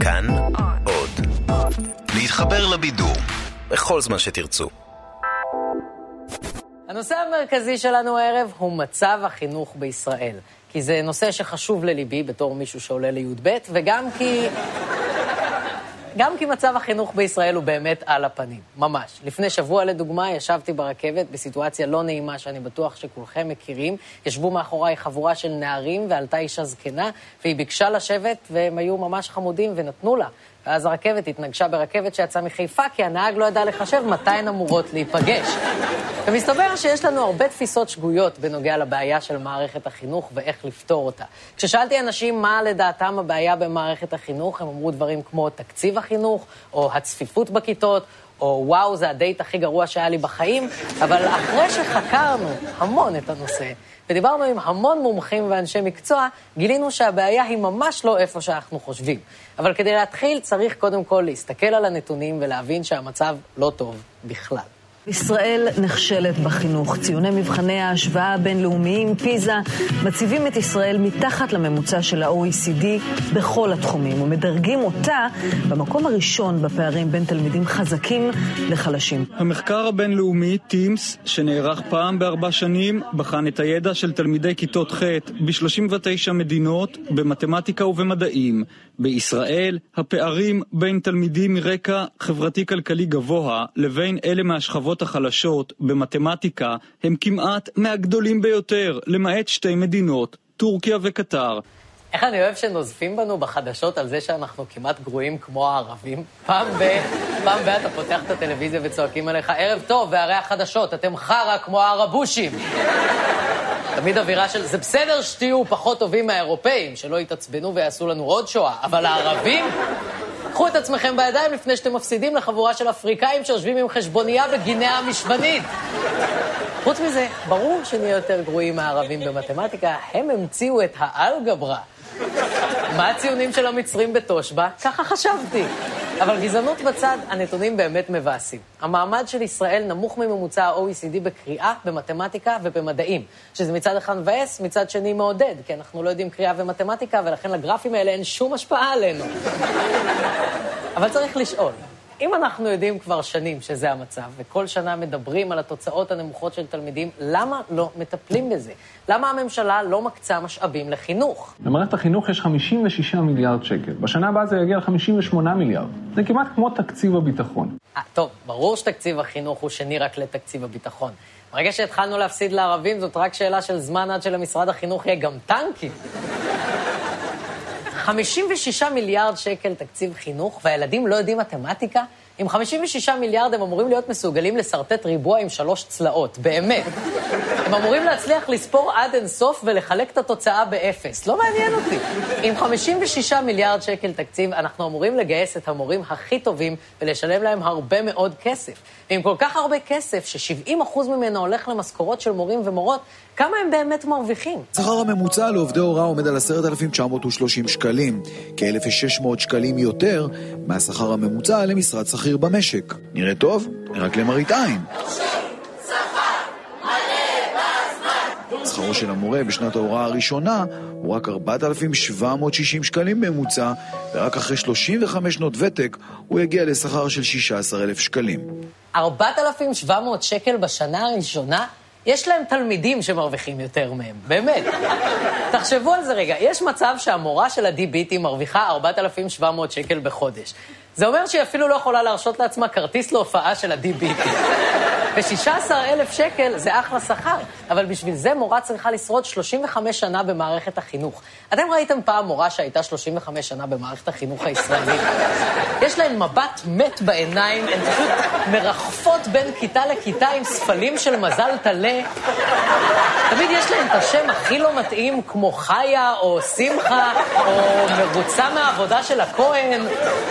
כאן עוד. להתחבר לבידור בכל זמן שתרצו. הנושא המרכזי שלנו הערב הוא מצב החינוך בישראל. כי זה נושא שחשוב לליבי בתור מישהו שעולה ליוד ב' וגם כי... גם כי מצב החינוך בישראל הוא באמת על הפנים, ממש. לפני שבוע לדוגמה ישבתי ברכבת בסיטואציה לא נעימה שאני בטוח שכולכם מכירים. ישבו מאחוריי חבורה של נערים ועלתה אישה זקנה והיא ביקשה לשבת והם היו ממש חמודים ונתנו לה. ואז הרכבת התנגשה ברכבת שיצאה מחיפה כי הנהג לא ידע לחשב מתי הן אמורות להיפגש. ומסתבר שיש לנו הרבה תפיסות שגויות בנוגע לבעיה של מערכת החינוך ואיך לפתור אותה. כששאלתי אנשים מה לדעתם הבעיה במערכת החינוך, הם אמרו דברים כמו תקציב החינוך, או הצפיפות בכיתות, או וואו, זה הדייט הכי גרוע שהיה לי בחיים. אבל אחרי שחקרנו המון את הנושא, ודיברנו עם המון מומחים ואנשי מקצוע, גילינו שהבעיה היא ממש לא איפה שאנחנו חושבים. אבל כדי להתחיל צריך קודם כל להסתכל על הנתונים ולהבין שהמצב לא טוב בכלל. ישראל נכשלת בחינוך. ציוני מבחני ההשוואה הבינלאומיים, פיזה, מציבים את ישראל מתחת לממוצע של ה-OECD בכל התחומים, ומדרגים אותה במקום הראשון בפערים בין תלמידים חזקים לחלשים. המחקר הבינלאומי, טימס, שנערך פעם ב4 שנים, בחן את הידע של תלמידי כיתות ח' ב39 מדינות, במתמטיקה ובמדעים. בישראל, הפערים בין תלמידים מרקע חברתי-כלכלי גבוה לבין אלה מהשכבות החלשות במתמטיקה הם כמעט מהגדולים ביותר, למעט 2 מדינות, טורקיה וקטר. איך אני אוהב שנוזפים בנו בחדשות על זה שאנחנו כמעט גרועים כמו הערבים. פעם אתה פותח את הטלוויזיה וצועקים עליך, ערב טוב, והרי החדשות, אתם חרה כמו הערבושים. תמיד אווירה של זה בסדר שתהיו פחות טובים מהאירופאים, שלא יתעצבנו ויעשו לנו עוד שואה, אבל הערבים... קחו את עצמכם בידיים לפני שאתם מפסידים לחבורה של אפריקאים שיושבים עם חשבונייה בגיניה המשבנית. חוץ מזה, ברור שנהיה יותר גרועים מהערבים במתמטיקה, הם המציאו את האלגברה. מה הציונים של המצרים בתושבה? ככה חשבתי. אבל גזענות בצד, הנתונים באמת מבאסים. המעמד של ישראל נמוך מממוצע ה-OECD בקריאה, במתמטיקה ובמדעים. שזה מצד אחד מבאס, מצד שני מעודד, כי אנחנו לא יודעים קריאה ומתמטיקה, ולכן לגרפים האלה אין שום השפעה עלינו. אבל צריך לשאול, אם אנחנו יודעים כבר שנים שזה המצב, וכל שנה מדברים על התוצאות הנמוכות של תלמידים, למה לא מטפלים בזה? למה הממשלה לא מקצה משאבים לחינוך? במערכת החינוך יש 56 מיליארד שקל. בשנה הבאה זה יגיע ל-58 מיליארד. זה כמעט כמו תקציב הביטחון. טוב, ברור שתקציב החינוך הוא שני רק לתקציב הביטחון. ברגע שהתחלנו להפסיד לערבים, זאת רק שאלה של זמן עד שלמשרד החינוך יהיה גם טנקים. 56 מיליארד שקל תקציב חינוך, והילדים לא יודעים מתמטיקה. עם 56 מיליארד הם אמורים להיות מסוגלים לסרטט ריבוע עם 3 צלעות, באמת. הם אמורים להצליח לספור עד אינסוף ולחלק את התוצאה ב0. לא מעניין אותי. עם 56 מיליארד שקל תקציב, אנחנו אמורים לגייס את המורים הכי טובים ולשלם להם הרבה מאוד כסף. ועם כל כך הרבה כסף, ש70% ממנו הולך למשכורות של מורים ומורות, כמה הם באמת מרוויחים? השכר הממוצע לעובדי הוראה עומד על 10,930 שקלים, כ-1,600 שקלים יותר מהשכר הממוצע למשרד שכיר במשק. נראה טוב? רק למראית עין. שכרו של המורה בשנת ההוראה הראשונה הוא רק 4,760 שקלים ממוצע, ורק אחרי 35 שנות ותק הוא יגיע לשכר של 16,000 שקלים. 4,700 שקל בשנה הראשונה? יש להם תלמידים שמרוויחים יותר מהם, באמת. תחשבו על זה רגע, יש מצב שהמורה של הדי-ביטי מרוויחה 4,700 שקל בחודש. זה אומר שהיא אפילו לא יכולה להרשות לעצמה כרטיס להופעה של הדי-ביטי. ו-16,000 שקל זה אחלה שכר, אבל בשביל זה מורה צריכה לשרוד 35 שנה במערכת החינוך. אתם ראיתם פעם מורה שהייתה 35 שנה במערכת החינוך הישראלית? יש להן מבט מת בעיניים, הן פשוט מרחפות בין כיתה לכיתה עם ספלים של מזל תלה. תמיד יש להן את השם הכי לא מתאים, כמו חיה או שמחה, או מרוצה מהעבודה של הכהן.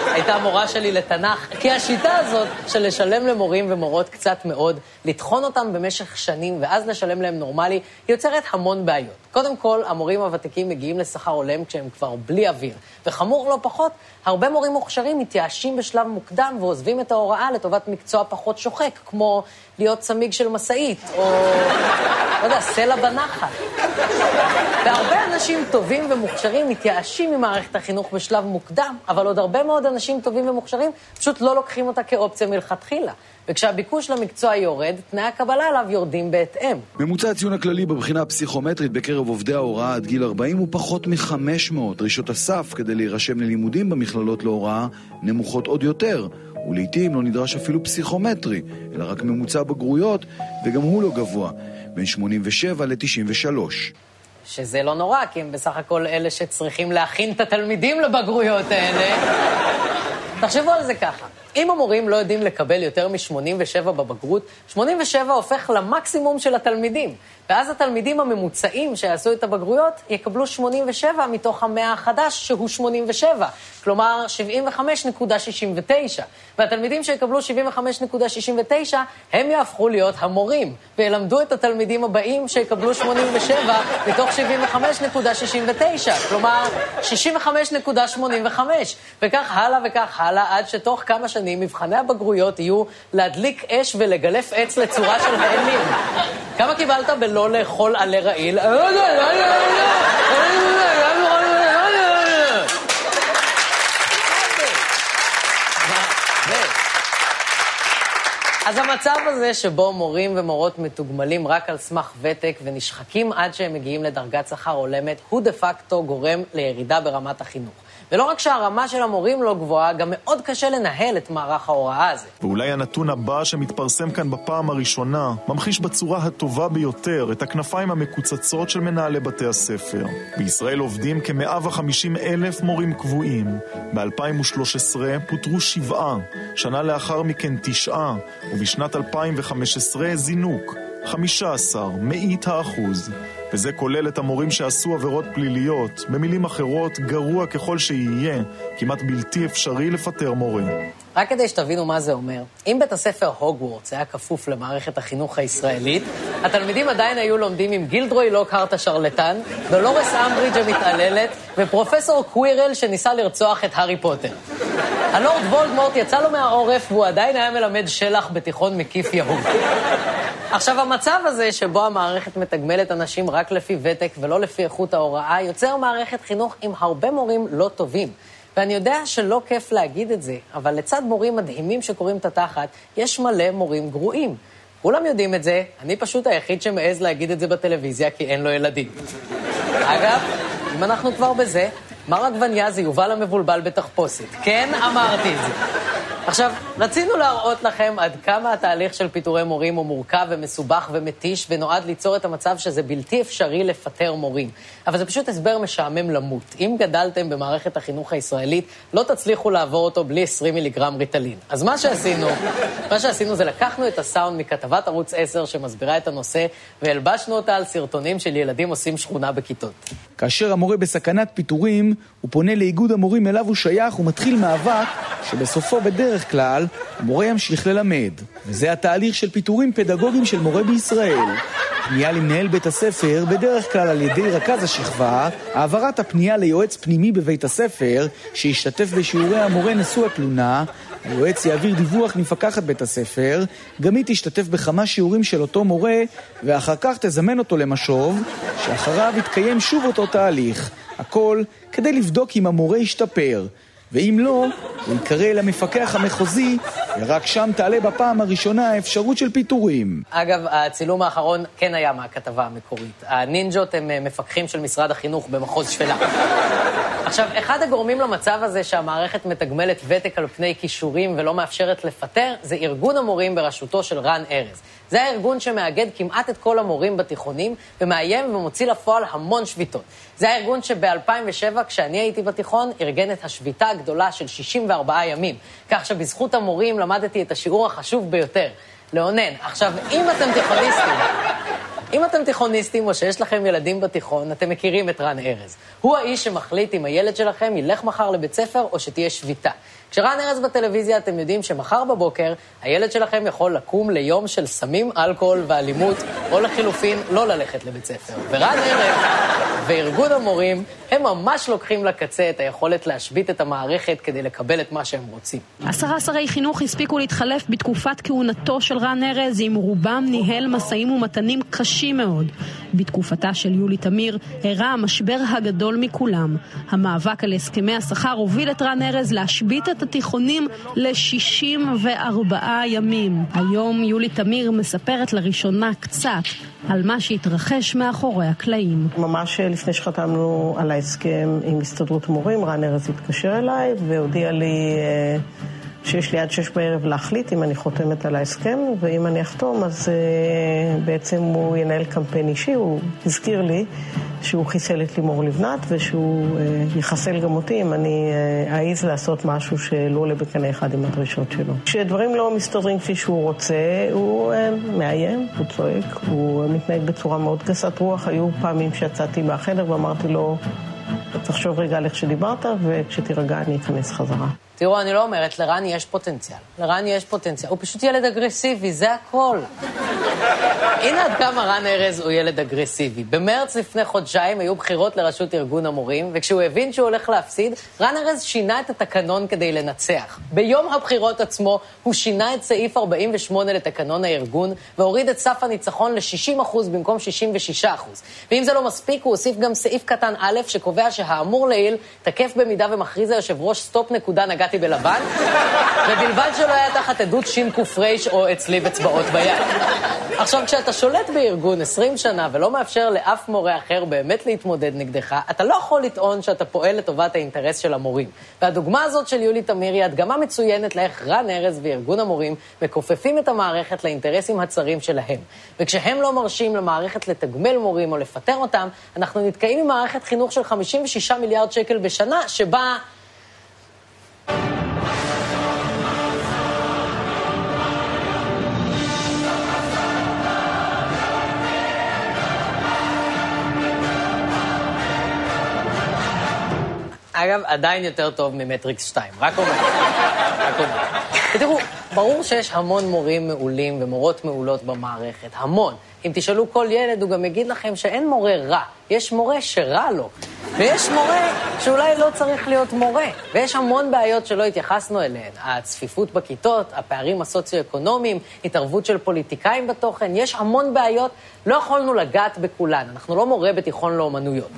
הייתה מורה שלי לתנ"ך, כי השיטה הזאת של לשלם למורים ומורות קצת מאוד, לתחון אותם במשך שנים ואז לשלם להם נורמלי, יוצרת המון בעיות. קודם כל, המורים הוותיקים מגיעים לשכר הולם כשהם כבר בלי אוויר. וחמור לא פחות, הרבה מורים מוכשרים מתייאשים בשלב מוקדם ועוזבים את ההוראה לטובת מקצוע פחות שוחק, כמו להיות צמיג של מסעית, או... לא יודע, סלע בנחל. והרבה אנשים טובים ומוכשרים מתייאשים ממערכת החינוך בשלב מוקדם, אבל עוד הרבה מאוד אנשים טובים ומוכשרים פשוט לא לוקחים אותה כאופציה מלכתחילה. וכשהביקוש למקצוע יורד, תנאי הקבלה עליו יורדים בהתאם. ממוצע הציון הכללי בבחינה הפסיכומטרית בקרב עובדי ההוראה עד גיל 40 הוא פחות מ-500. דרישות הסף כדי להירשם ללימודים במכללות להוראה נמוכות עוד יותר, ולעיתים לא נדרש אפילו פסיכומטרי, אלא רק ממוצע בגרויות, וגם הוא לא גבוה, בין 87 ל-93. שזה לא נורא, כי הם בסך הכל אלה שצריכים להכין את התלמידים לבגרויות האלה. תחשבו על זה ככה. אם המורים לא יודעים לקבל יותר מ-87 בבגרות, 87 הופך למקסימום של התלמידים. ואז התלמידים הממוצעים שעשו את הבגרויות יקבלו 87 מתוך המאה החדש שהוא 87. כלומר 75.69. והתלמידים שיקבלו 75.69 הם יהפכו להיות המורים. וילמדו את התלמידים הבאים שיקבלו 87 מתוך 75.69. כלומר 65.85. וכך הלאה וכך הלאה עד שתוך כמה שנים מבחני הבגרויות יהיו להדליק אש ולגלף עץ לצורה של העלים. כמה קיבלת בלא לאכול עלי רעיל? אז המצב הזה שבו מורים ומורות מתוגמלים רק על סמך ותק ונשחקים עד שהם מגיעים לדרגת שכר הולמת, הוא דה פקטו גורם לירידה ברמת החינוך. ולא רק שהרמה של המורים לא גבוהה, גם מאוד קשה לנהל את מערך ההוראה הזה. ואולי הנתון הבא שמתפרסם כאן בפעם הראשונה, ממחיש בצורה הטובה ביותר את הכנפיים המקוצצות של מנהלי בתי הספר. בישראל עובדים כ-150,000 מורים קבועים. ב-2013 פוטרו 7, שנה לאחר מכן 9, ובשנת 2015 זינוק, 15%. וזה כולל את המורים שעשו עבירות פליליות, במילים אחרות, גרוע ככל שיהיה, כמעט בלתי אפשרי לפטר מורה. רק כדי שתבינו מה זה אומר, אם בית הספר הוגוורטס היה כפוף למערכת החינוך הישראלית, התלמידים עדיין היו לומדים עם גילדרוי לוקהרט השרלטן, דולורס אמברידג' המתעללת, ופרופסור קווירל שניסה לרצוח את הארי פוטר. הלורד וולדמורט יצא לו מהעורף, והוא עדיין היה מלמד שלח בתיכון מקיף יהוב. עכשיו, המצב הזה שבו המערכת מתגמלת אנשים רק לפי ותק ולא לפי איכות ההוראה, יוצר מערכת חינוך עם הרבה מורים לא טובים. ואני יודע שלא כיף להגיד את זה, אבל לצד מורים מדהימים שקוראים את התחת, יש מלא מורים גרועים. כולם יודעים את זה, אני פשוט היחיד שמעז להגיד את זה בטלוויזיה, כי אין לו ילדים. אגב, אם אנחנו כבר בזה, מר עגבניה זה יובל המבולבל בתחפושת. כן, אמרתי את זה. עכשיו, רצינו להראות לכם עד כמה התהליך של פיטורי מורים הוא מורכב ומסובך ומתיש, ונועד ליצור את המצב שזה בלתי אפשרי לפטר מורים. אבל זה פשוט הסבר משעמם למות. אם גדלתם במערכת החינוך הישראלית, לא תצליחו לעבור אותו בלי 20 מיליגרם ריטלין. אז מה שעשינו זה לקחנו את הסאונד מכתבת ערוץ 10 שמסבירה את הנושא, והלבשנו אותה על סרטונים של ילדים עושים שכונה בכיתות. כאשר המורה בסכנת פיטורים, הוא פונה לאיגוד המורים אליו הוא שייך, ומתחיל מאבק שבסופו בדרך כלל המורה ימשיך ללמד. וזה התהליך של פיטורים פדגוגיים של מורה בישראל. פנייה למנהל בית הספר, בדרך כלל על ידי רכז השכבה, העברת הפנייה ליועץ פנימי בבית הספר, שישתתף בשיעורי המורה נשוא התלונה, היועץ יעביר דיווח למפקחת בית הספר, גם היא תשתתף בכמה שיעורים של אותו מורה, ואחר כך תזמן אותו למשוב, שאחריו יתקיים שוב אותו תהליך. הכל כדי לבדוק אם המורה ישתפר. ואם לא, הוא יקרא למפקח המחוזי, ורק שם תעלה בפעם הראשונה האפשרות של פיטורים. אגב, הצילום האחרון כן היה מהכתבה המקורית. הנינג'ות הם מפקחים של משרד החינוך במחוז שפלה. עכשיו, אחד הגורמים למצב הזה שהמערכת מתגמלת ותק על פני כישורים ולא מאפשרת לפטר, זה ארגון המורים בראשותו של רן ארז. זה הארגון שמאגד כמעט את כל המורים בתיכונים, ומאיים ומוציא לפועל המון שביתות. זה הארגון שב-2007, כשאני הייתי בתיכון, ארגן את השביתה הגדולה של 64 ימים, כך שבזכות המורים למדתי את השיעור החשוב ביותר, לעונן. עכשיו, אם אתם תיכוניסטים או שיש לכם ילדים בתיכון, אתם מכירים את רן ארז. הוא האיש שמחליט אם הילד שלכם ילך מחר לבית ספר או שתהיה שביתה. כשרן ארז בטלוויזיה אתם יודעים שמחר בבוקר הילד שלכם יכול לקום ליום של סמים, אלכוהול ואלימות, או לחילופין לא ללכת לבית ספר. ורן ארז וארגון המורים, הם ממש לוקחים לקצה את היכולת להשבית את המערכת כדי לקבל את מה שהם רוצים. 10 שרי חינוך הספיקו להתחלף בתקופת כהונתו של רן ארז, עם רובם ניהל משאים ומתנים קשים מאוד. בתקופתה של יולי תמיר הראה המשבר הגדול מכולם. המאבק על הסכמי השכר הוביל את רן ארז להשבית את התיכונים ל-64 ימים. היום יולי תמיר מספרת לראשונה קצת על מה שהתרחש מאחורי הקלעים. ממש לפני שחתמנו על ההסכם עם הסתדרות מורים, רן ארז התקשר אליי והודיע לי שיש לי עד 6 בערב להחליט אם אני חותמת על ההסכם, ואם אני אחתום אז בעצם הוא ינהל קמפיין אישי. הוא הזכיר לי שהוא חיסל את לימור לבנת ושהוא יחסל גם אותי אם אני אעיז לעשות משהו שלא עולה בקנה אחד עם הדרישות שלו. כשדברים לא מסתדרים כפי שהוא רוצה, הוא מאיים, הוא צועק, הוא מתנהג בצורה מאוד גסת רוח. היו פעמים שיצאתי מהחדר ואמרתי לו, תחשוב רגע על איך שדיברת, וכשתירגע אני אכנס חזרה. תראו, אני לא אומרת, לרן יש פוטנציאל. לרן יש פוטנציאל. הוא פשוט ילד אגרסיבי, זה הכל. הנה עד כמה רן ארז הוא ילד אגרסיבי. במרץ לפני חודשיים היו בחירות לרשות ארגון המורים, וכשהוא הבין שהוא הולך להפסיד, רן ארז שינה את התקנון כדי לנצח. ביום הבחירות עצמו הוא שינה את סעיף 48 לתקנון הארגון, והוריד את סף הניצחון ל-60% במקום 66%. ואם זה לא מספיק, הוא הוסיף גם סעיף קטן א' שקובע שהאמור לעיל תקף במידה ומכריז היושב ראש סטופ נקודה נגעתי בלבן, ובלבד שלא היה תחת עדות שין קופרש או אצלי בצבעות ביד. עכשיו, כשאתה שולט בארגון 20 שנה ולא מאפשר לאף מורה אחר באמת להתמודד נגדך, אתה לא יכול לטעון שאתה פועל לטובת האינטרס של המורים. והדוגמה הזאת של יולי תמיר היא הדגמה מצוינת לאיך רן ארז וארגון המורים מכופפים את המערכת לאינטרסים הצרים שלהם. וכשהם לא מרשים למערכת לתגמל מורים או לפטר אותם, אנחנו נתקעים עם מערכת חינוך של 56 מיליארד שקל בשנה, שבה אגב, עדיין יותר טוב ממטריקס 2, רק אומר. תראו, ברור שיש המון מורים מעולים ומורות מעולות במערכת, המון. אם תשאלו כל ילד, הוא גם יגיד לכם שאין מורה רע, יש מורה שרע לו. ויש מורה שאולי לא צריך להיות מורה. ויש המון בעיות שלא התייחסנו אליהן. הצפיפות בכיתות, הפערים הסוציו-אקונומיים, התערבות של פוליטיקאים בתוכן, יש המון בעיות, לא יכולנו לגעת בכולן. אנחנו לא מורה בתיכון לאומנויות.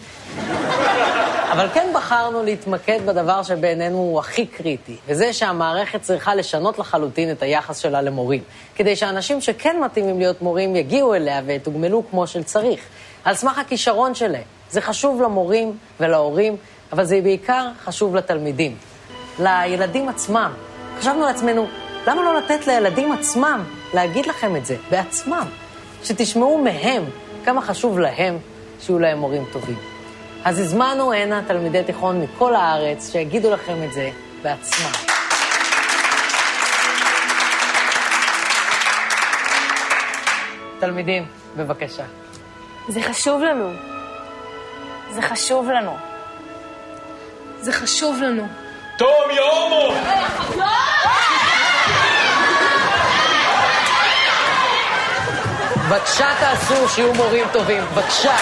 אבל כן בחרנו להתמקד בדבר שבעינינו הוא הכי קריטי, וזה שהמערכת צריכה לשנות לחלוטין את היחס שלה למורים, כדי שאנשים שכן מתאימים להיות מורים יגיעו אליה ותוגמלו כמו שצריך, על סמך הכישרון שלהם. זה חשוב למורים ולהורים, אבל זה בעיקר חשוב לתלמידים, לילדים עצמם. חשבנו לעצמנו, למה לא לתת לילדים עצמם להגיד לכם את זה בעצמם? שתשמעו מהם כמה חשוב להם שיהיו להם מורים טובים. אז הזמנו הנה תלמידי תיכון מכל הארץ שיגידו לכם את זה בעצמם. תלמידים, בבקשה. זה חשוב לנו. זה חשוב לנו. זה חשוב לנו. תום יאומו! בבקשה תעשו שיהיו מורים טובים. בבקשה.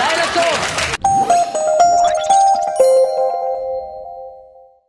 לילה טוב.